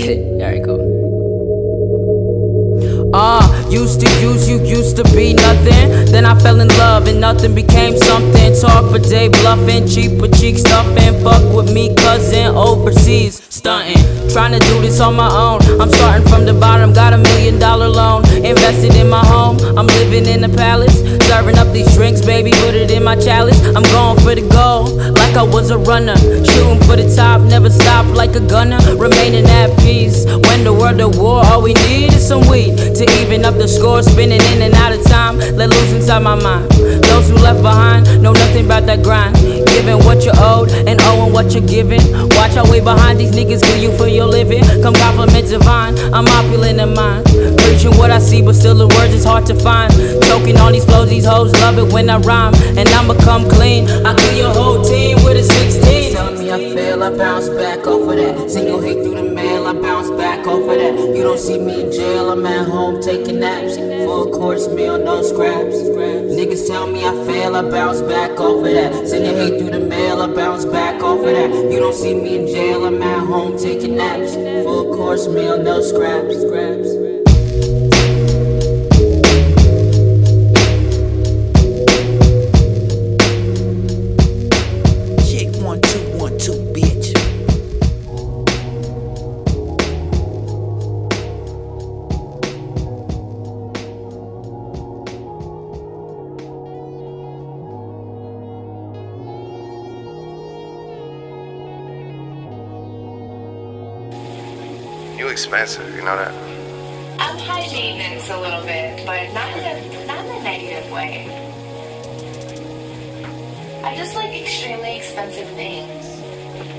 Alright, cool. Used to use you, used to be nothing. Then I fell in love and nothing became something. Talk for day bluffing, cheap with cheek stuffing. Fuck with me cousin, overseas stunting. Trying to do this on my own. I'm starting from the bottom, got $1 million loan. Invested in my home, I'm living in a palace. Serving up these drinks, baby, put it in my chalice. I'm going for the goal, like I was a runner. Shooting for the top, never stop like a gunner. Remaining at peace, when the world at war. All we need is some weed to even up the score. Spinning in and out of time, let loose inside my mind. Those who left behind know nothing about that grind. Giving what you're owed and owing what you're giving. Watch our way behind, these niggas give you for your living. Come compliment divine, I'm opulent in mind. Preaching what I see, but still the words is hard to find. Choking on these flows, these hoes love it when I rhyme. And I'ma come clean, I kill your whole team with a 16. Tell me I fail, I bounce back off of that. Single hit through the mail, I bounce back off of that. You don't see me in jail, I'm at home taking naps. Full course meal, no scraps. Niggas tell me I fail, I bounce back off of that. Single hit through the mail, I bounce back off of that. You don't see me in jail, I'm at home taking naps. Full course meal, no scraps. You expensive, you know that? I'm high maintenance a little bit, but not in a negative way. I just like extremely expensive things.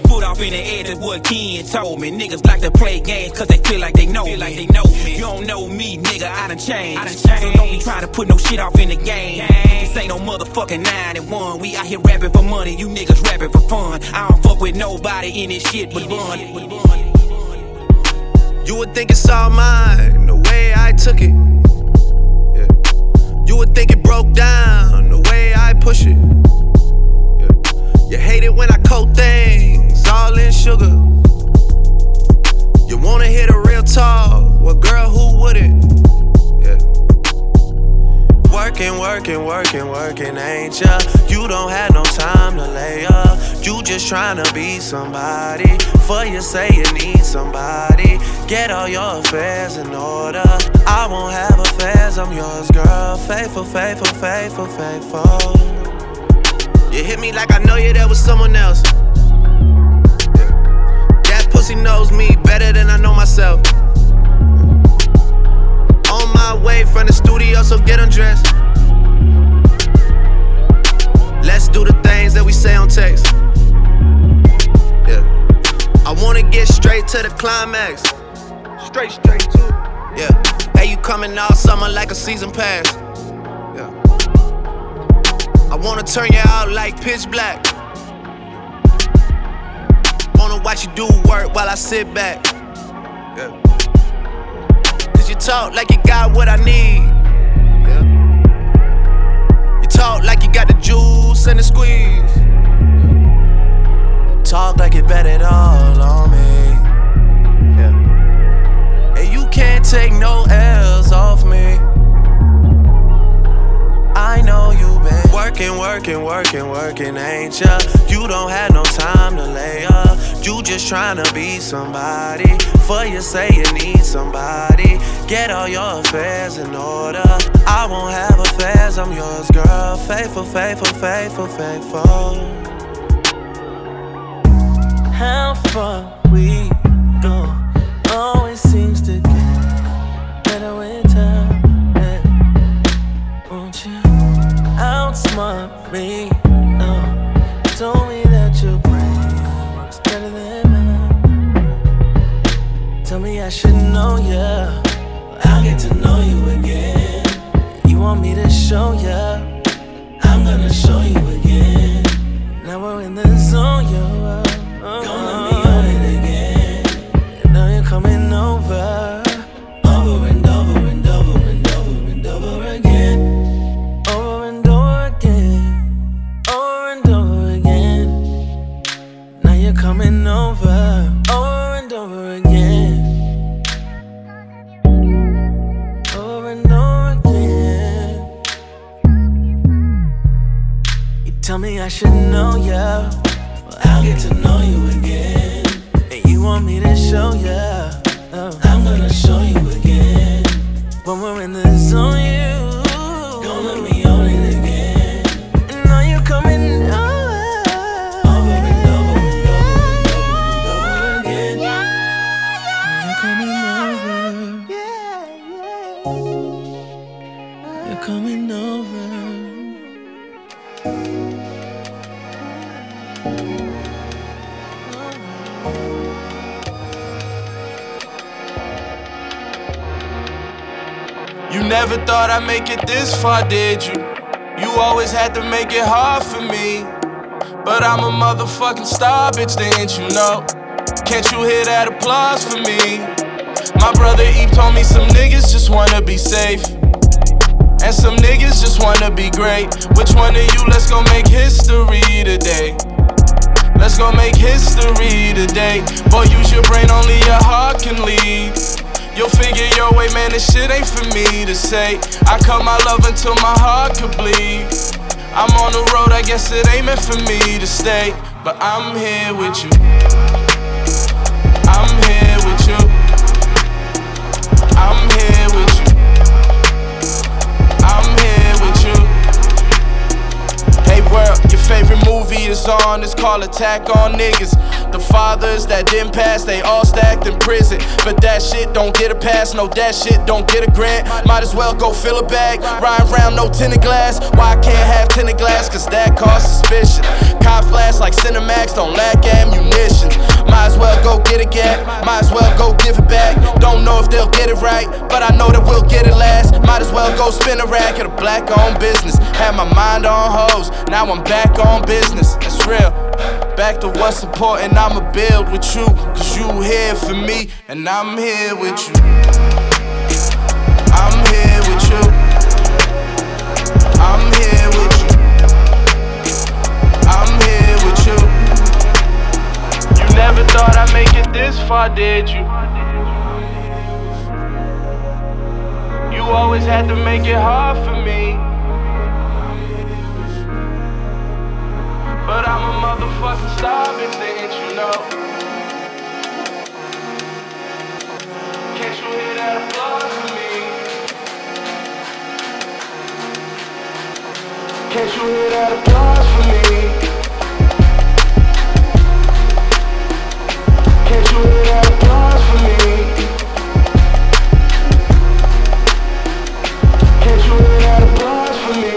Put off in the air, that's what Ken told me. Niggas like to play games cause they feel like they know me. You don't know me, nigga, I done changed. So don't be trying to put no shit off in the game. This ain't no motherfucking 9 and 1. We out here rapping for money, you niggas rapping for fun. I don't fuck with nobody in this shit but one. You would think it's all mine, the way I took it, yeah. You would think it broke down, the way I push it, yeah. You hate it when I coat things, all in sugar. You wanna hear the real talk, well girl who wouldn't, yeah. Working, ain't ya? You don't have no time to lay up. You just tryna be somebody. For you say you need somebody. Get all your affairs in order. I won't have affairs, I'm yours, girl. Faithful. You hit me like I know you, there was someone else, yeah. That pussy knows me better than I know myself. On my way from the studio, so get undressed. Let's do the things that we say on text. I wanna get straight to the climax. Straight to it. Yeah. Hey, you coming all summer like a season pass. Yeah. I wanna turn you out like pitch black. Wanna watch you do work while I sit back. Yeah. 'Cause you talk like you got what I need. Yeah. You talk like you got the juice and the squeeze. Talk like you bet it all on me, yeah. And you can't take no L's off me. I know you been working, ain't ya? You don't have no time to lay up. You just tryna be somebody. For you say you need somebody. Get all your affairs in order. I won't have affairs, I'm yours, girl. Faithful. How far we go always seems to get better with time. And won't you outsmart me? No, you told me that your brain works better than mine. Tell me I should know ya. I'll get to know you again. You want me to show ya? I'm gonna show you again. Now we're in the zone, yo. Don't let me own it again. And now you're coming over and over again. Over and over again. Now you're coming over and over again. me I should know you, well, I'll get to know you again. And you want me to show you, oh, I'm gonna show you again. When we're in the zone, you don't let me own it again. And now you're coming over and over and over and over again. Now you're coming over. You're coming over. You never thought I'd make it this far, did you? You always had to make it hard for me. But I'm a motherfucking star, bitch, didn't you know? Can't you hear that applause for me? My brother Eve told me some niggas just wanna be safe, and some niggas just wanna be great. Which one of you? Let's go make history today. Let's go make history today. Boy, use your brain, only your heart can lead. You'll figure your way, man, this shit ain't for me to say. I cut my love until my heart could bleed. I'm on the road, I guess it ain't meant for me to stay. But I'm here with you. I'm here with you. I'm here with you. I'm here with you. Hey world, your favorite movie is on. It's called Attack on Niggas. The fathers that didn't pass, they all stacked in prison. But that shit don't get a pass, no that shit don't get a grant. Might as well go fill a bag, ride around no tinted glass. Why I can't have tinted glass, cause that cause suspicion. Cop flash like Cinemax, don't lack ammunition. Might as well go get a gap, might as well go give it back. Don't know if they'll get it right, but I know that we'll get it last. Might as well go spin a rack at a black owned business. Had my mind on hoes, now I'm back on business, that's real. Back to what's important, I'ma build with you. Cause you here for me, and I'm here with you. I'm here with you. I'm here with you. I'm here with you. You never thought I'd make it this far, did you? You always had to make it hard for me. But I'm a motherfucking star, bitch, didn't you know? Can't you hear that applause for me? Can't you hear that applause for me? Can't you hear that applause for me? Can't you hear that applause for me?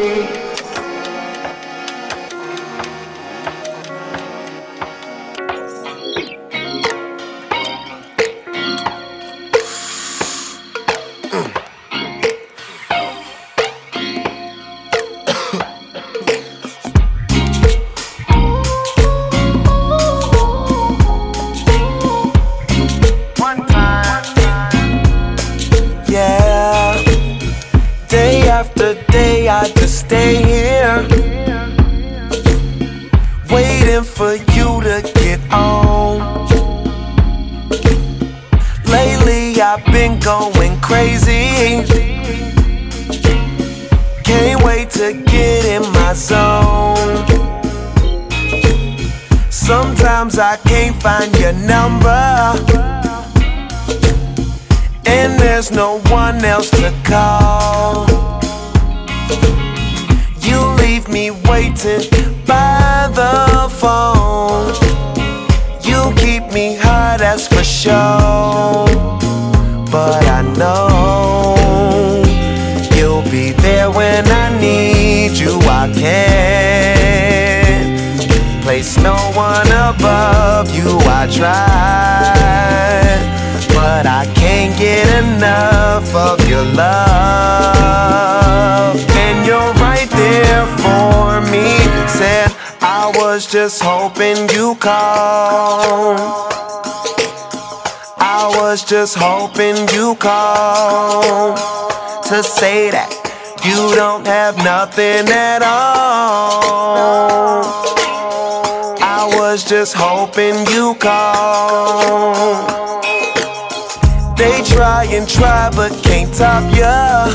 Find your number, and there's no one else to call. You leave me waiting by the phone. You keep me hot, that's for sure. But I know you'll be there when I need you. I can't place no one above you, I tried, but I can't get enough of your love. And you're right there for me. Said I was just hoping you call. I was just hoping you call to say that you don't have nothing at all. I was just hoping you call. They try and try but can't top ya.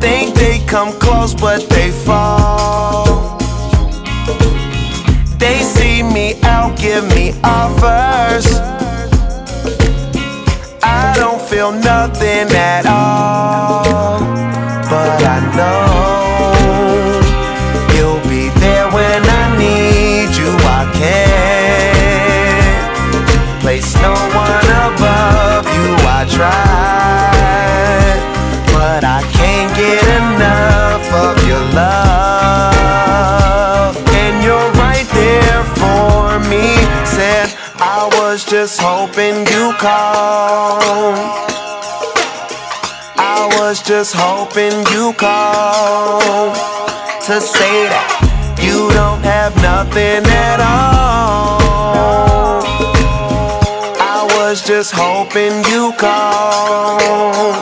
think they come close, but they fall. They see me out, give me offers. I don't feel nothing at all, but I know you'll be there when I need you. I can't place no one above you. I tried, but I can't get enough of your love. And you're right there for me. Said I was just hoping you call. I was just hoping you call to say that you don't have nothing at all. I was just hoping you call.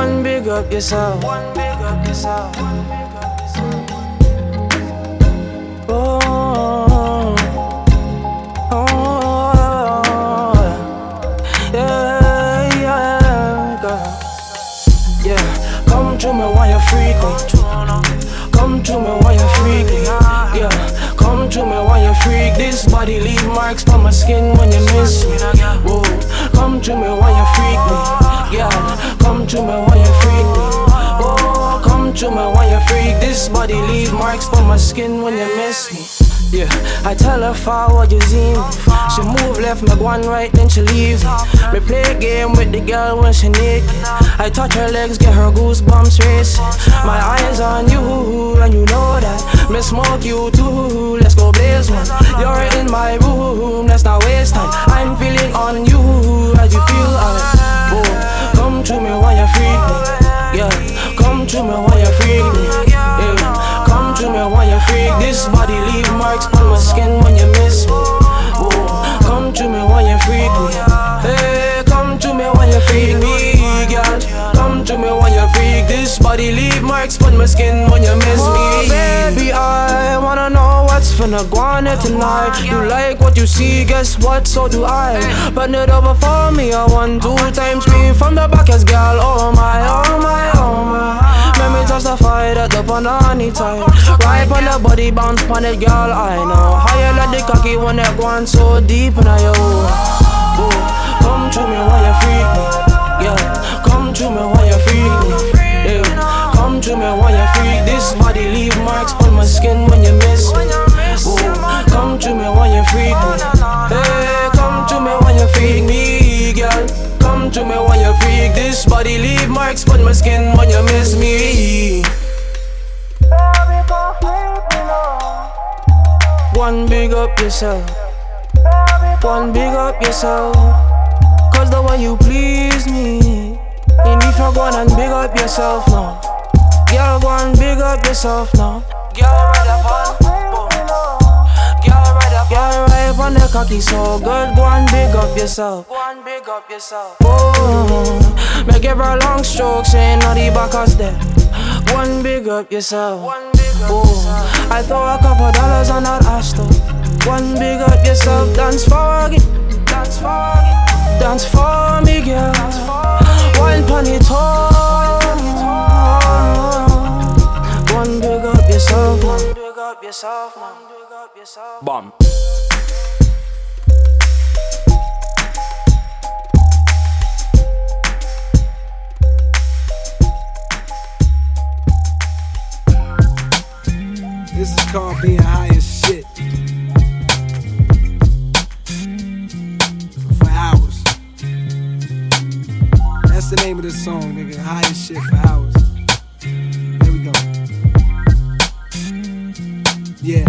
One big up yourself. One big up yourself. Oh, oh, oh, yeah, yeah, girl. Yeah, come to me while you're freaking. Come to me while you're freaking. Yeah. Come to me while you freak. This body leave marks on my skin when you miss me. Whoa. Come to me while you freak me. Yeah. Come to me while you freak me. Oh, come to me while you freak. This body leave marks on my skin when you miss me. Yeah. I tell her forward you see me. She move left, me go on right, then she leaves me. Me play a game with the girl when she need me. I touch her legs, get her goosebumps racing. My eyes on you, and you know that. Me smoke you too. Let's go blaze one. You're in my room, let's not waste time. I'm feeling on you as you feel on it. Oh, come to me while you freak me. Yeah, come to me while you freak me. Yeah, come to me while you freak. This body leave marks on my skin when you miss me. Oh, come to me while you freak me. Hey, come to me while you freak me, girl. Come to me while you freak. This body leave marks on my skin when you miss me. Oh, baby, I wanna know what's finna go on here tonight. You like what you see, guess what, so do I. Bend it over for me, a 1, 2 times. Scream from the back as girl, oh my, oh my, oh my. Let me justify that up on anytime. Right on the body, bounce on it, girl, I know. How you let the cocky when it go on so deep in you. Oh, come to me while you freak me. Yeah, come to me while you freak me. Yeah, come to me while you freak. This body leave marks on my skin when you miss me. Oh, come to me while you freak me. Hey, come to me while you freak me, girl. Come to me while you freak. This body leave marks on my skin when you miss me. Baby, come freak me now. One big up yourself. Baby, one big up yourself. 'Cause the way you please me. And if you're going and big up yourself now. Girl, go and big up yourself now. Girl, ride up on the cocky so good. Go and big up yourself. Go and big up yourself. Oh, make every long stroke, saying all the backers there. Go and big up yourself. Oh, I throw a couple dollars on that ass though. Go and big up yourself. Dance for me, dance for me, dance for me, girl. One pony toe. Go and big up yourself. Go and big up yourself. Bomb. What's the name of this song, nigga? High as shit for hours. Here we go. Yeah.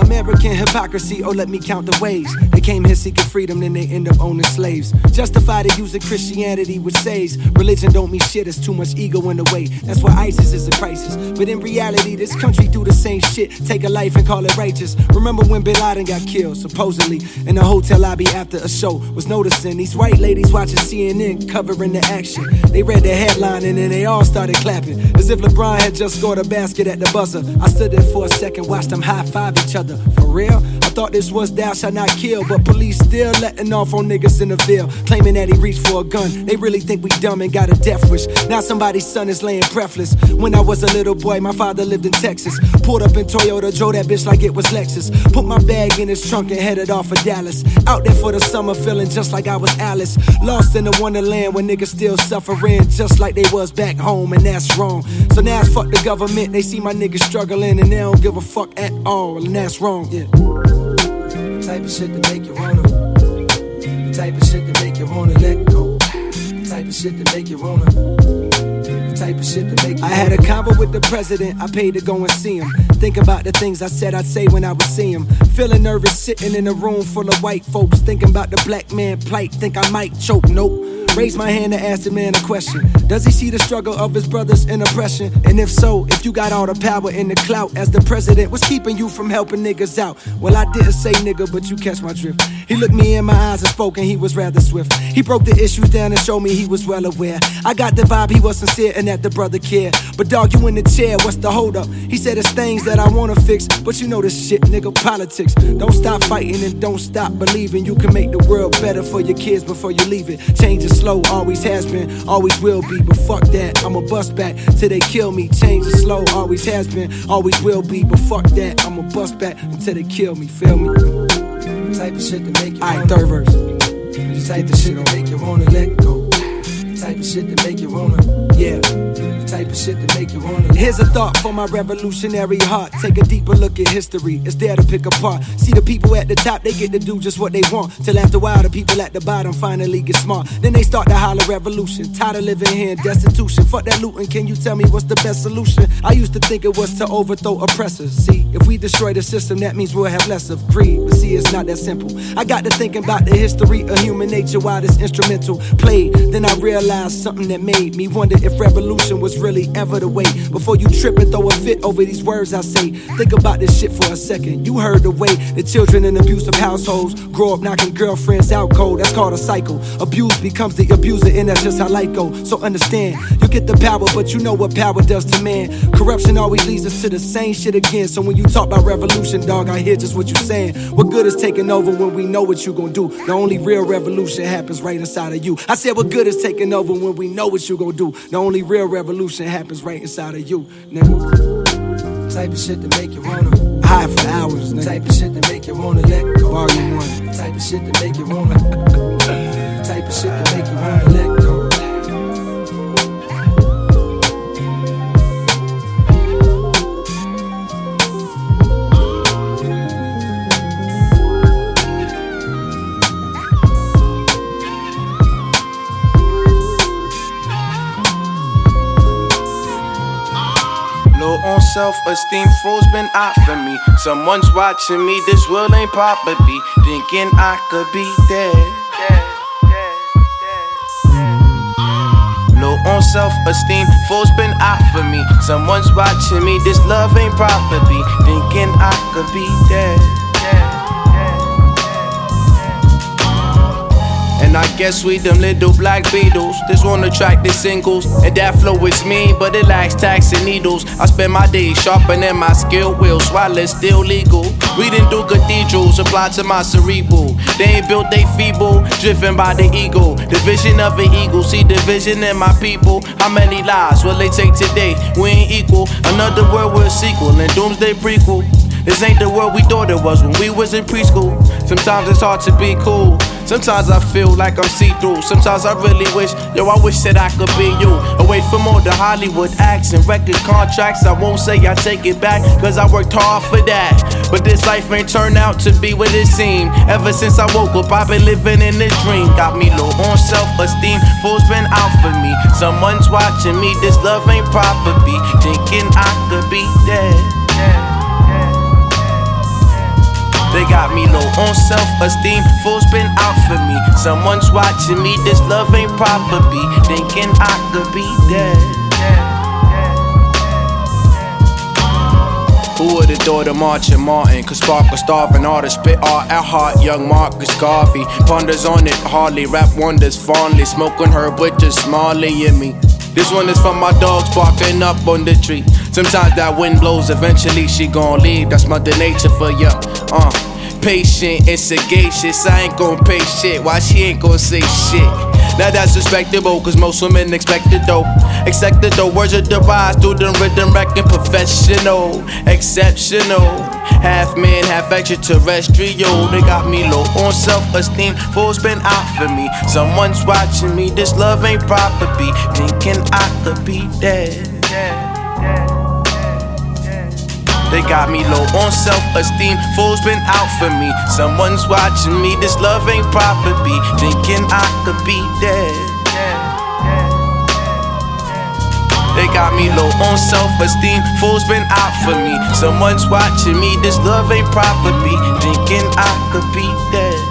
American hypocrisy, oh let me count the ways. They came here seeking freedom, then they end up owning slaves. Justified it using Christianity which says religion don't mean shit, it's too much ego in the way. That's why ISIS is a crisis. But in reality, this country do the same shit. Take a life and call it righteous. Remember when Bin Laden got killed, supposedly, in a hotel lobby after a show. Was noticing these white ladies watching CNN covering the action. They read the headline and then they all started clapping, as if LeBron had just scored a basket at the buzzer. I stood there for a second, watched them high-five each other. For real? I thought this was thou shalt not kill, but police still letting off on niggas in the Ville, claiming that he reached for a gun. They really think we dumb and got a death wish. Now somebody's son is laying breathless. When I was a little boy, my father lived in Texas. Pulled up in Toyota, drove that bitch like it was Lexus. Put my bag in his trunk and headed off for Dallas. Out there for the summer, feeling just like I was Alice. Lost in the wonderland where niggas still suffering, just like they was back home, and that's wrong. So now it's fuck the government. They see my niggas struggling and they don't give a fuck at all, and that's wrong, yeah. The type of shit that make you wanna, the type of shit that make you wanna let go, the type of shit that make you wanna, the type of shit that make you wanna. I had a convo with the president, I paid to go and see him. Think about the things I said I'd say when I would see him. Feeling nervous sitting in a room full of white folks, thinking about the black man plight, think I might choke, nope. Raise my hand to ask the man a question. Does he see the struggle of his brothers in oppression? And if so, if you got all the power and the clout as the president, what's keeping you from helping niggas out? Well, I didn't say nigga, but you catch my drift. He looked me in my eyes and spoke, and he was rather swift. He broke the issues down and showed me he was well aware. I got the vibe he was sincere and that the brother cared. But dog, you in the chair, what's the hold up? He said it's things that I wanna fix, but you know this shit, nigga, politics. Don't stop fighting and don't stop believing you can make the world better for your kids before you leave it. Change is slow, always has been, always will be. But fuck that, I'ma bust back till they kill me. Change is slow, always has been, always will be. But fuck that, I'ma bust back until they kill me, feel me? The type of shit that make you wanna, third verse. The type of shit that make you wanna let go. The type of shit that make you wanna, yeah. Type of shit that make you want it. Here's a thought for my revolutionary heart. Take a deeper look at history, it's there to pick apart. See the people at the top, they get to do just what they want, till after a while the people at the bottom finally get smart. Then they start to holler revolution, tired of living here in destitution. Fuck that looting, can you tell me what's the best solution? I used to think it was to overthrow oppressors. See, if we destroy the system, that means we'll have less of greed. But see, it's not that simple. I got to thinking about the history of human nature while this instrumental played. Then I realized something that made me wonder if revolution was really ever the way. Before you trip and throw a fit over these words I say, think about this shit for a second. You heard the way the children in abusive households grow up knocking girlfriends out cold. That's called a cycle. Abuse becomes the abuser, and that's just how life goes. So understand, you get the power, but you know what power does to man. Corruption always leads us to the same shit again. So when you talk about revolution, dog, I hear just what you're saying. What good is taking over when we know what you gonna do? The only real revolution happens right inside of you. I said, what good is taking over when we know what you gonna do? The only real revolution happens right inside of you, nigga. Type of shit that make you wanna high for hours, nigga. Type of shit that make you wanna let go. Volume one. Type of shit that make you wanna. Type of shit that make you wanna let go. Self-esteem froze been out for me. Someone's watching me, this world ain't proper be. Thinking I could be dead. Low on self-esteem, froze been out for me. Someone's watching me, this love ain't proper be. Thinking I could be dead. And I guess we them little black beetles. This one attract the singles, and that flow is mean, but it lacks tacks and needles. I spend my days sharpening my skill wheels while it's still legal. Reading through cathedrals, apply to my cerebral. They ain't built, they feeble, driven by the ego. The vision of an eagle, see the vision in my people. How many lives will they take today? We ain't equal. Another world with a sequel and doomsday prequel. This ain't the world we thought it was when we was in preschool. Sometimes it's hard to be cool. Sometimes I feel like I'm see-through. Sometimes I really wish, yo, I wish that I could be you. Away from all the Hollywood acts and record contracts. I won't say I take it back, cause I worked hard for that. But this life ain't turned out to be what it seemed. Ever since I woke up, I've been living in this dream. Got me low on self-esteem, fools been out for me. Someone's watching me, this love ain't proper be. Thinking I could be dead. They got me low on self-esteem, fools been out for me. Someone's watching me, this love ain't proper be. Thinking I could be dead. Who would've thought of Marching Martin could spark a starving artist? Spit art at heart, young Marcus Garvey ponders on it hardly, rap wonders fondly. Smoking herb with just Smalley in me. This one is from my dogs barking up on the tree. Sometimes that wind blows, eventually she gon' leave. That's mother nature for ya, Patient and sagacious, I ain't gon' pay shit. Why she ain't gon' say shit? Now that's respectable, cause most women expect it though. Expected though, words are devised through the rhythm wrecking. Professional, exceptional, half man, half extraterrestrial. They got me low on self-esteem, fools been out for me. Someone's watching me, this love ain't proper be. Thinking I could be dead. They got me low on self-esteem, fools been out for me. Someone's watching me, this love ain't proper be. Thinking I could be dead. They got me low on self-esteem, fools been out for me. Someone's watching me, this love ain't proper be. Thinking I could be dead.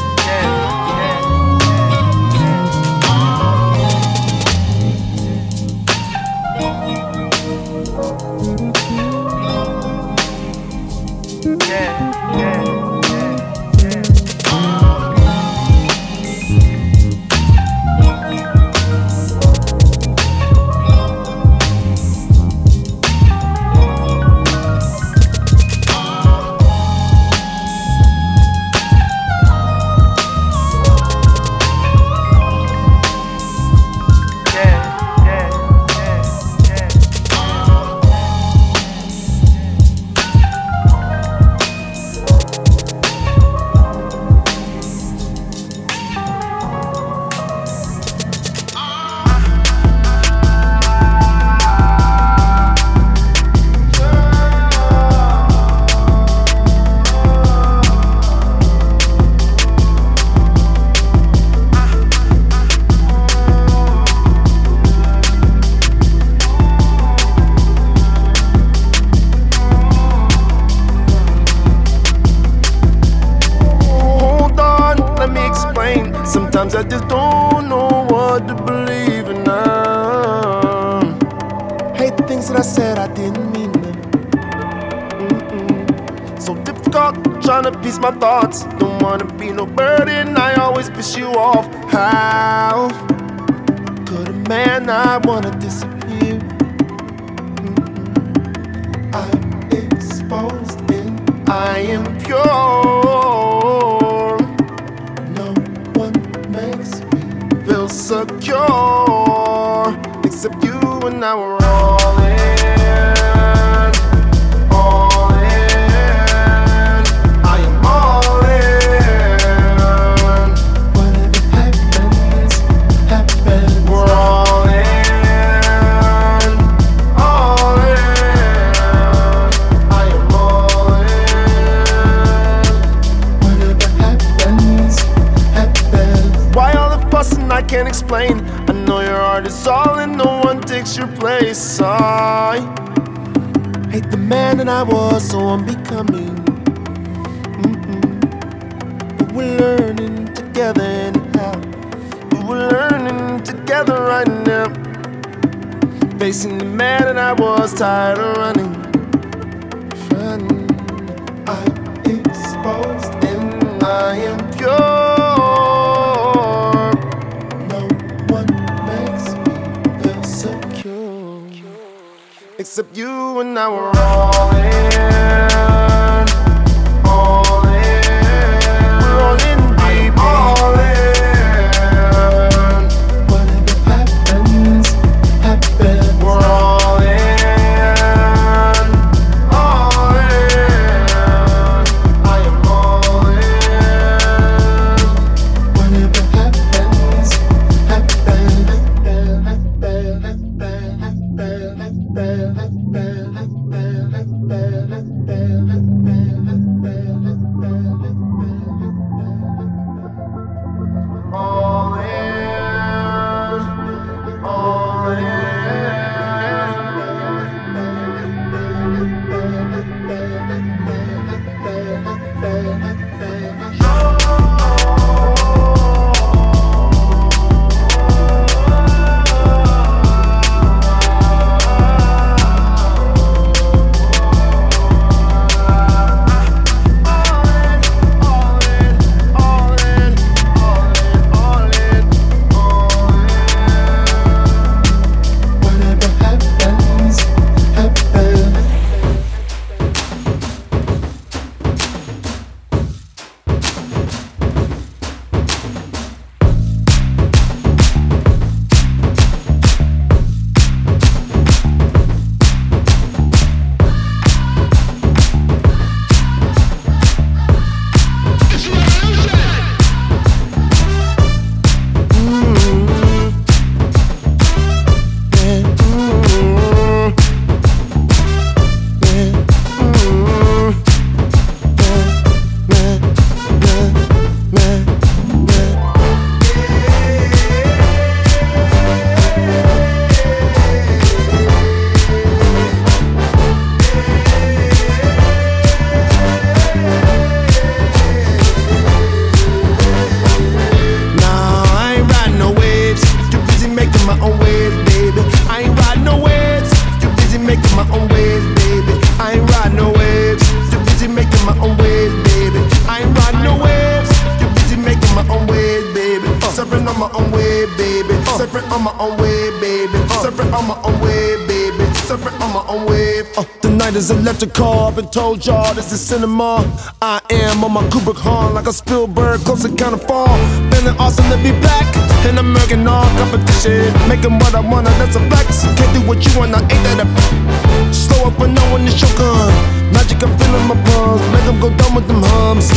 Separate on my own way, baby. Separate on my own way, baby. Separate on my own way. The night is electrical. I've been told y'all this is cinema. I am on my Kubrick horn like a Spielberg, close to kind of fall. Been an awesome to be black, and I'm making all competition. Making what I wanna, that's a flex. Can't do what you want, I ain't that a. Slow up when no one is shogun. Magic, I'm feeling my palms. Make them go down with them hums.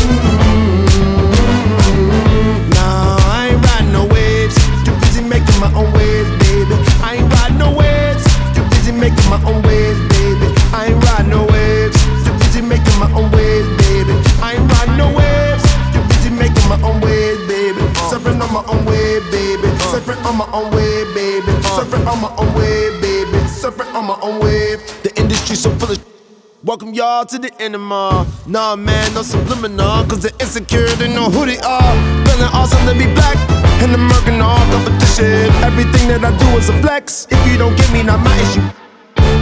Nah, I ain't riding no waves. Too busy making my own waves, baby. I ain't riding no waves. Too busy making my own waves, baby. I ain't riding no waves. Too busy making my own waves, baby. I ain't riding no waves. Too busy making my own waves, baby. Surfing on my own way, baby. Surfing on my own way, baby. Surfing on my own way, baby. Surfing on my own wave. The industry's so full of. Welcome y'all to the enema. Nah man, no subliminal, cause they're insecure, they know who they are. Feeling awesome to be black, and I'm working all competition. Everything that I do is a flex. If you don't get me, not my issue.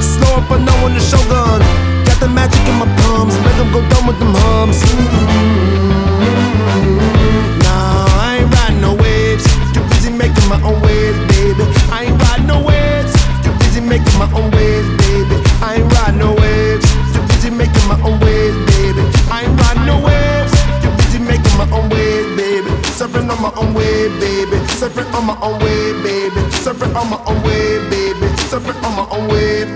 Slow up, I know when the shogun. Got the magic in my palms, make them go down with them hums. Nah, I ain't riding no waves. Too busy making my own waves, baby. I ain't riding no waves. Too busy making my own waves, baby. I ain't riding no waves. Making my own waves, baby. I ain't riding no waves. Too busy making my own waves, baby. Surfing on my own way, baby. Surfing on my own way, baby. Surfing on my own way, baby. Surfing on my own way.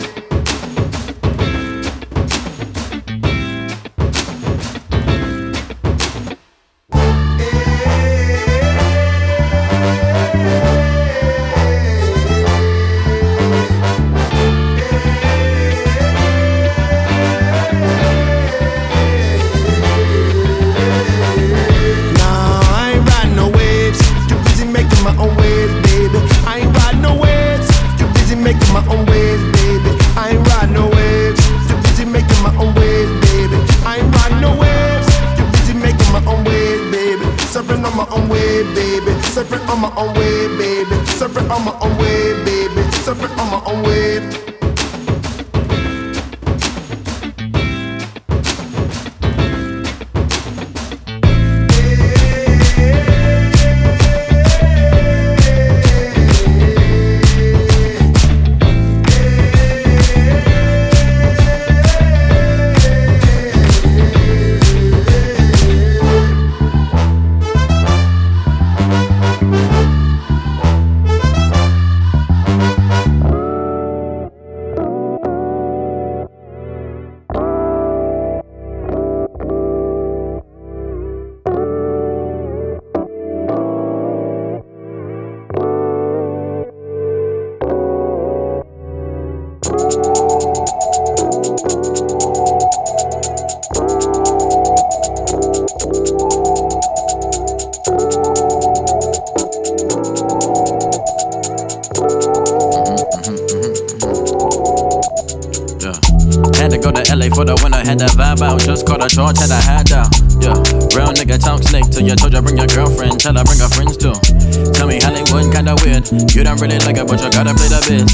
You don't really like it, but you gotta play the bitch.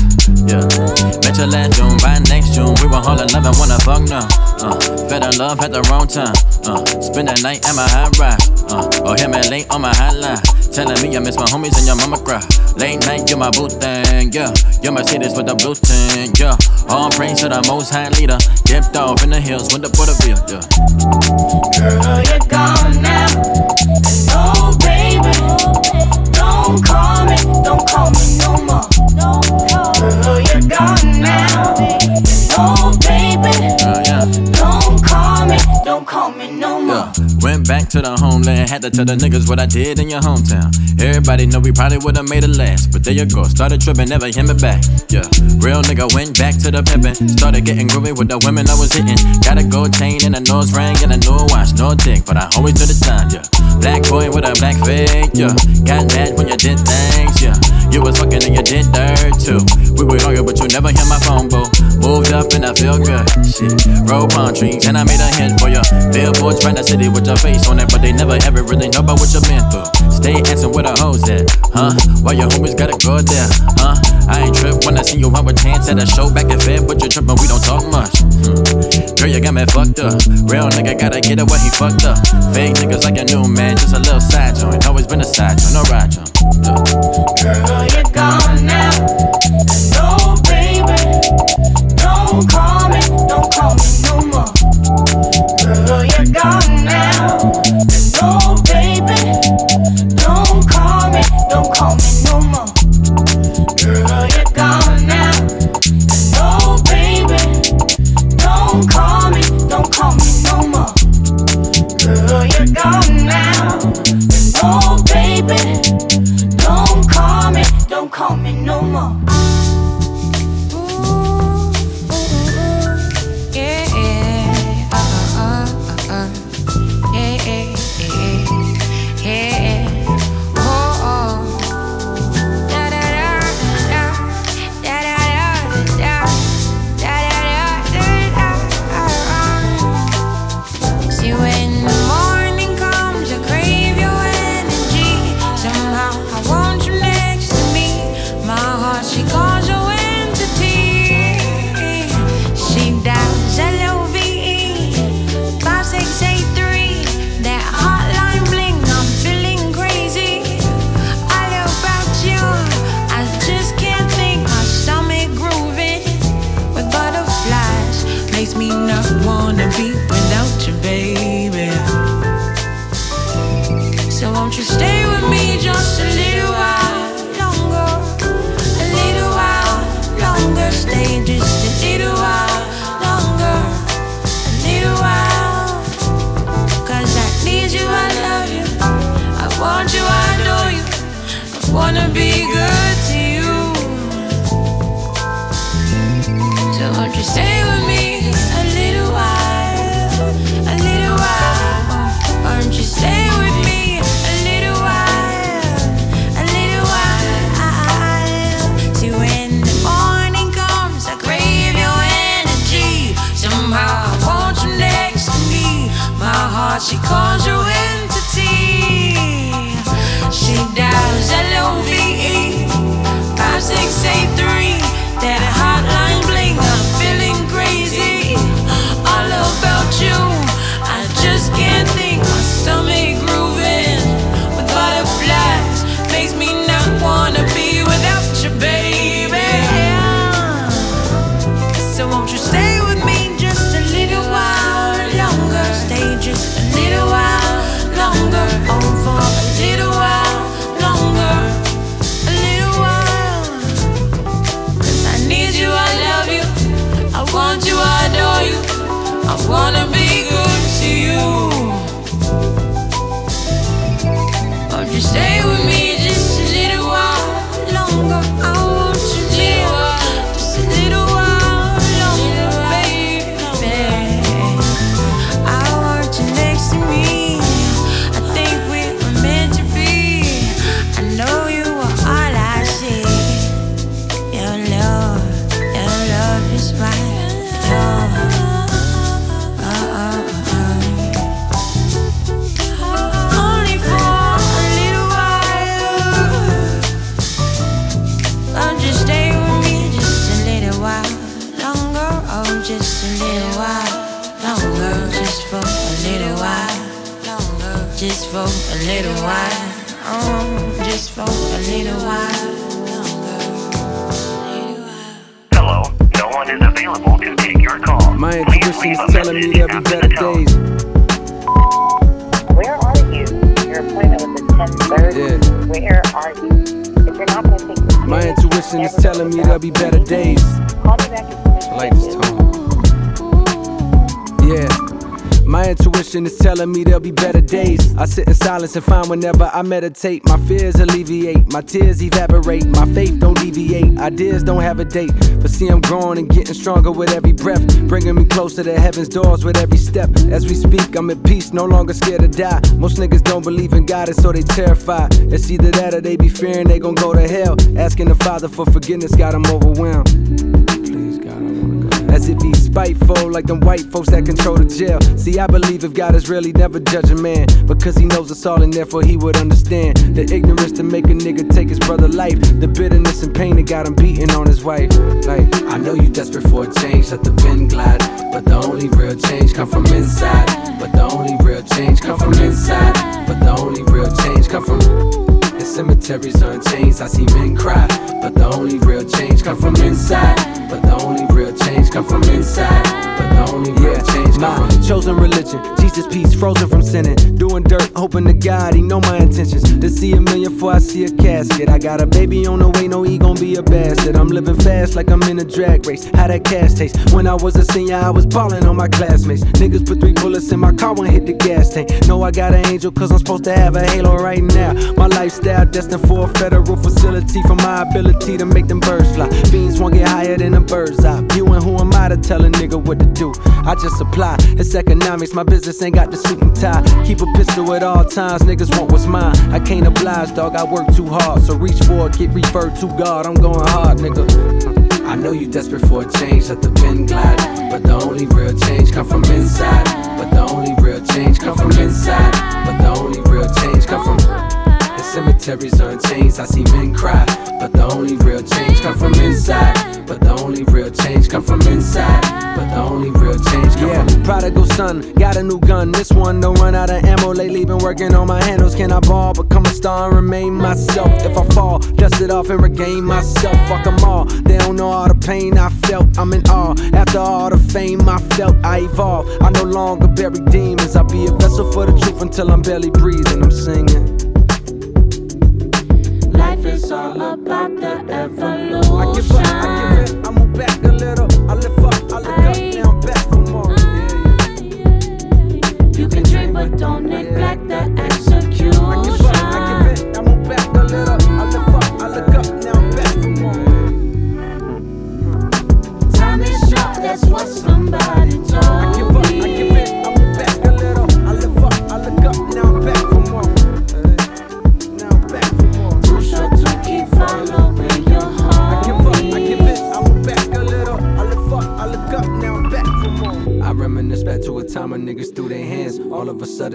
Yeah. Met you last June, by next June we were all in love and wanna fuck now. Fell in love at the wrong time. Spend the night at my high ride. Or him and late on my hotline, telling me I miss my homies and your mama cry. Late night, you're my boo thing, yeah. You're my Mercedes with the blue tint, yeah. All praise to the most high leader. Dipped off in the hills with the Porterville, yeah. Girl, you're gone now. Oh baby. Don't call me, no more. Girl, you're gone now. Oh baby, yeah. Don't call me no more. Went back to the homeland, had to tell the niggas what I did in your hometown. Everybody know we probably would've made it last, but there you go, started tripping, never hit me back. Yeah, real nigga went back to the pimpin', started getting groovy with the women I was hitting. Got a gold chain and a nose ring and a new watch, no dick, but I always do the time. Yeah, black boy with a black fade. Yeah, got mad when you did things. Yeah, you was fucking and you did dirt too. We would argue, but you never hear my phone boo. Moved up and I feel good. Shit, roll palm trees and I made a hit for you. Billboards right in the city with your face on it, but they never ever really know about what you been through. Stay asking where the hoes at, huh? Why your homies gotta go there, huh? I ain't trip when I see you out with Chance at a show back in Fed, but you trippin', we don't talk much. Girl, you got me fucked up. Real nigga gotta get it where he fucked up. Fake niggas like a new man, just a little side joint. Always been a side joint, no ride joint. Girl, you gone. Wanna be good to you, so won't you stay with me a little while, won't you stay with me a little while, see when the morning comes I crave your energy, somehow I want you next to me, my heart she calls you entity, she dials LOVE 5683, that hotline bling, I'm feeling crazy, all about you, I just can't think, my stomach grooving, with butterflies, makes me not wanna be without you, baby, so won't you stay with me just a little while longer, stay just a little while longer, oh for a little while, I wanna be good to you. Won't you stay with me just a little while longer? I want you just a little while longer, baby. I want you next to me. I think we were meant to be. I know you are all I see. Your love is mine. Just for a little while, oh, just for a little while. Hello, no one is available to take your call. My intuition is telling me there'll be better days. Where are you? Your appointment was at 10:30. Yeah. Where are you? If you're not going to take your My intuition is telling me there'll be better days. Call me back as soon as I like this tone. Yeah. My intuition is telling me there'll be better days. I sit in silence and find whenever I meditate. My fears alleviate, my tears evaporate. My faith don't deviate, ideas don't have a date. But see I'm growing and getting stronger with every breath, bringing me closer to heaven's doors with every step. As we speak I'm at peace, no longer scared to die. Most niggas don't believe in God and so they terrified. It's either that or they be fearing they gon' go to hell. Asking the Father for forgiveness got them overwhelmed. As if he's spiteful, like them white folks that control the jail. See, I believe if God is real, he never judge a man, because he knows us all and therefore he would understand. The ignorance to make a nigga take his brother's life, the bitterness and pain that got him beating on his wife. Like, I know you desperate for a change, let the wind glide, but the only real change come from inside. But the only real change come from inside. But the only real change come from... The cemeteries are in chains, I see men cry, but the only real change come from inside. But the only real change come from inside. But the only real change come from my chosen religion, Jesus peace, frozen from sinning. Doing dirt, hoping to God, he know my intentions. To see a million before I see a casket. I got a baby on the way, no he gon' be a bastard. I'm living fast like I'm in a drag race. How that cash taste? When I was a senior, I was ballin' on my classmates. Niggas put 3 bullets in my car, one hit the gas tank. No, I got an angel, cause I'm supposed to have a halo right now. My life's destined for a federal facility, for my ability to make them birds fly. Fiends won't get higher than a bird's eye view, and who am I to tell a nigga what to do? I just apply, it's economics, my business ain't got the suit and tie. Keep a pistol at all times, niggas want what's mine. I can't oblige, dog, I work too hard. So reach for it, get referred to God, I'm going hard, nigga. I know you desperate for a change, let the pen glide. But the only real change come from inside. But the only real change come from inside. But the only real change come from... Cemeteries are in chains, I see men cry, but the only real change come from inside. But the only real change come from inside. But the only real change come from... Prodigal son, got a new gun, this one don't run out of ammo. Lately been working on my handles, can I ball, become a star and remain myself? If I fall, dust it off and regain myself. Fuck them all, they don't know all the pain I felt. I'm in awe, after all the fame I felt. I evolve, I no longer bury demons. I'll be a vessel for the truth until I'm barely breathing. I'm singing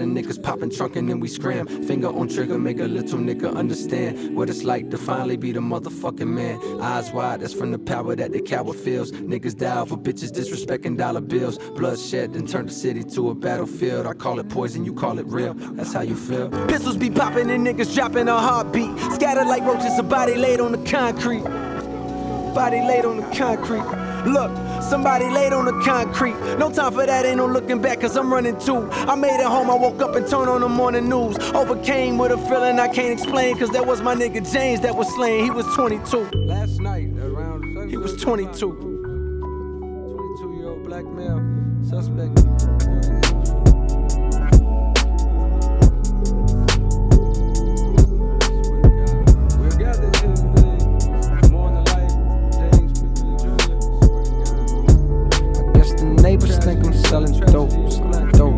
lot of niggas popping, trunking, and we scram. Finger on trigger, make a little nigga understand what it's like to finally be the motherfucking man. Eyes wide, that's from the power that the coward feels. Niggas die for bitches disrespecting dollar bills. Bloodshed and turn the city to a battlefield. I call it poison, you call it real. That's how you feel. Pistols be popping and niggas dropping a heartbeat. Scattered like roaches, a body laid on the concrete. Body laid on the concrete. Look, somebody laid on the concrete. No time for that, ain't no looking back, cause I'm running too. I made it home, I woke up and turned on the morning news. Overcame with a feeling I can't explain, cause that was my nigga James that was slain. He was 22. Last night, around... He was 22. 22-year-old black male suspect. Neighbors think I'm selling dope, I'm dope.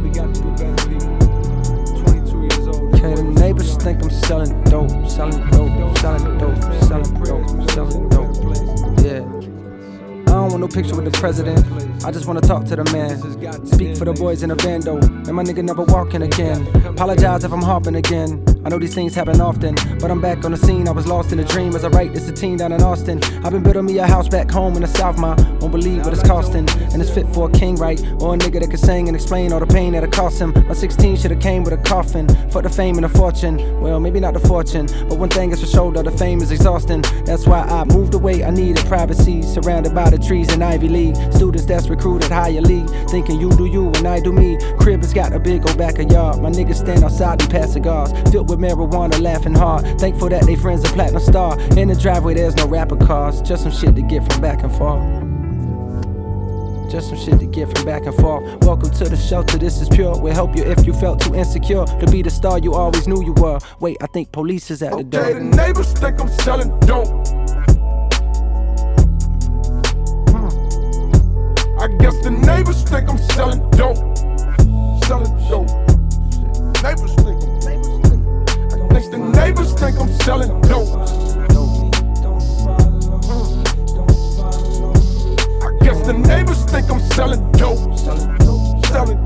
We got to do better, people. 22 years old. Okay, them neighbors think I'm selling dope, selling dope, selling dope, selling dope, selling dope. Yeah. I don't want no picture with the president. I just wanna talk to the man. Speak for the boys in the van though. And my nigga never walking again. Apologize if I'm harping again. I know these things happen often, but I'm back on the scene. I was lost in a dream as I write this a teen down in Austin. I've been building me a house back home in the South, ma. Won't believe what it's costing. And it's fit for a king, right? Or a nigga that can sing and explain all the pain that it cost him. My 16 should've came with a coffin. Fuck the fame and the fortune. Well, maybe not the fortune, but one thing is for sure, though, the fame is exhausting. That's why I moved away. I needed privacy, surrounded by the trees in Ivy League. Students that's recruited higher league, thinking you do you and I do me. Crib has got a big old backyard. My niggas stand outside and pass cigars, filled with marijuana, laughing hard. Thankful that they friends a platinum star. In the driveway there's no rapper cars, just some shit to get from back and forth. Just some shit to get from back and forth. Welcome to the shelter, this is pure. We'll help you if you felt too insecure to be the star you always knew you were. Wait, I think police is at the door. Okay, the neighbors think I'm selling dope. I guess the neighbors think I'm selling dope. Selling dope. Neighbors think I'm selling dope. The neighbors think I'm selling dope. I guess the neighbors think I'm selling dope. Selling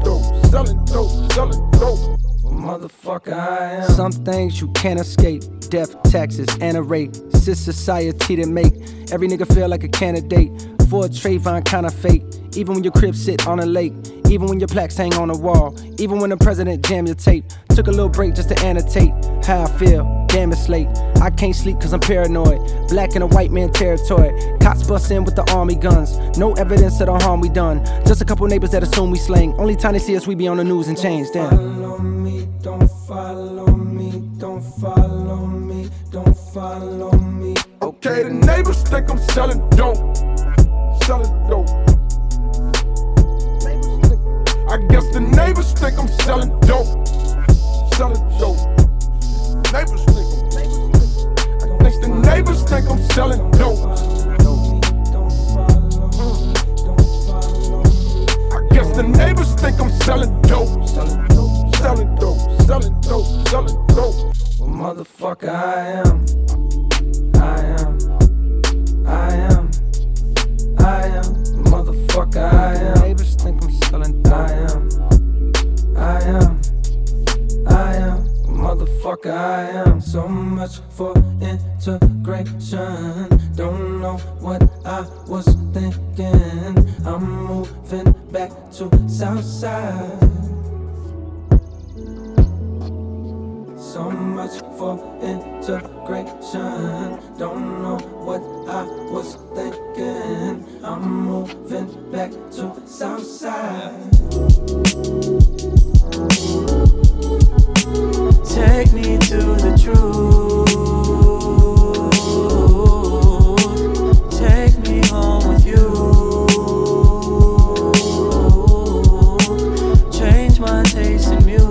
dope, selling dope, selling dope. Motherfucker, I am. Some things you can't escape. Death, taxes, and a rape. It's this society that make every nigga feel like a candidate for a Trayvon kind of fate. Even when your crib sit on a lake, even when your plaques hang on a wall, even when the president jam your tape. Took a little break just to annotate how I feel. Damn, it's late. I can't sleep cause I'm paranoid. Black in a white man territory. Cops bust in with the army guns. No evidence of the harm we done. Just a couple neighbors that assume we slang. Only time they see us we be on the news and change. Damn. Follow me, don't follow me, don't follow me, don't follow me. Okay, the neighbors think I'm selling dope. Selling dope. I guess the neighbors think I'm selling dope. Selling dope. Neighbors think I'm. I guess the neighbors think I'm selling dope. I guess the neighbors think I'm selling dope. Selling dope. Selling dope. Selling dope. Well, motherfucker, I am. Motherfucker, I am. Neighbors think I'm selling dope. I am. Motherfucker, I am. So much for integration. Don't know what I was thinking. I'm moving back to Southside. So much for integration. Don't know what I was thinking. I'm moving back to Southside. Take me to the truth. Take me home with you. Change my taste in music.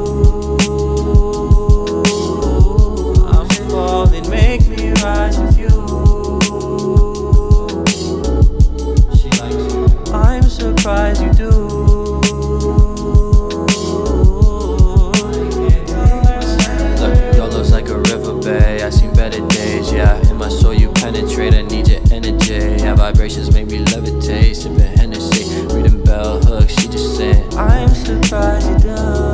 Rise with you. She likes you. I'm surprised you do. Look, your love's like a river bay. I've seen better days, yeah. In my soul you penetrate. I need your energy. Our vibrations make me levitate. Sipping Hennessy, reading bell hooks. She just said, I'm surprised you do.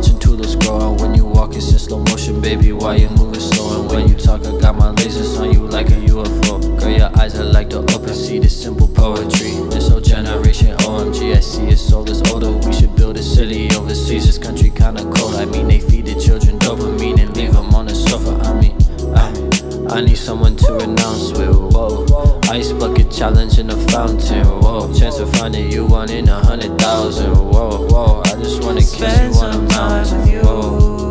watching tulips growing. When you walk, it's in slow motion, baby, why you moving slow? And when you talk, I got my lasers on you like a UFO. Girl, your eyes are like the open sea, this simple poetry. This whole generation, OMG, I see your soul is older. We should build a city overseas, this country kinda cold. I mean, they feed the children dopamine and leave them on the sofa. I need someone to renounce with, whoa. Ice bucket challenge in a fountain, whoa. Chance of finding you one in 100,000, whoa. I just wanna kiss you on a mountain, whoa.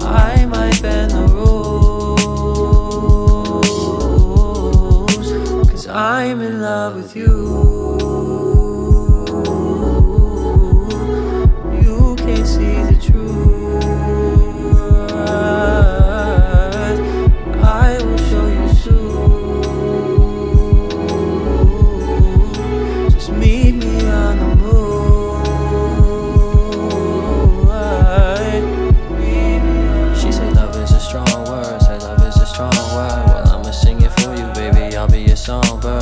I might bend the rules, cause I'm in love with you. You can't see the truth. Song, but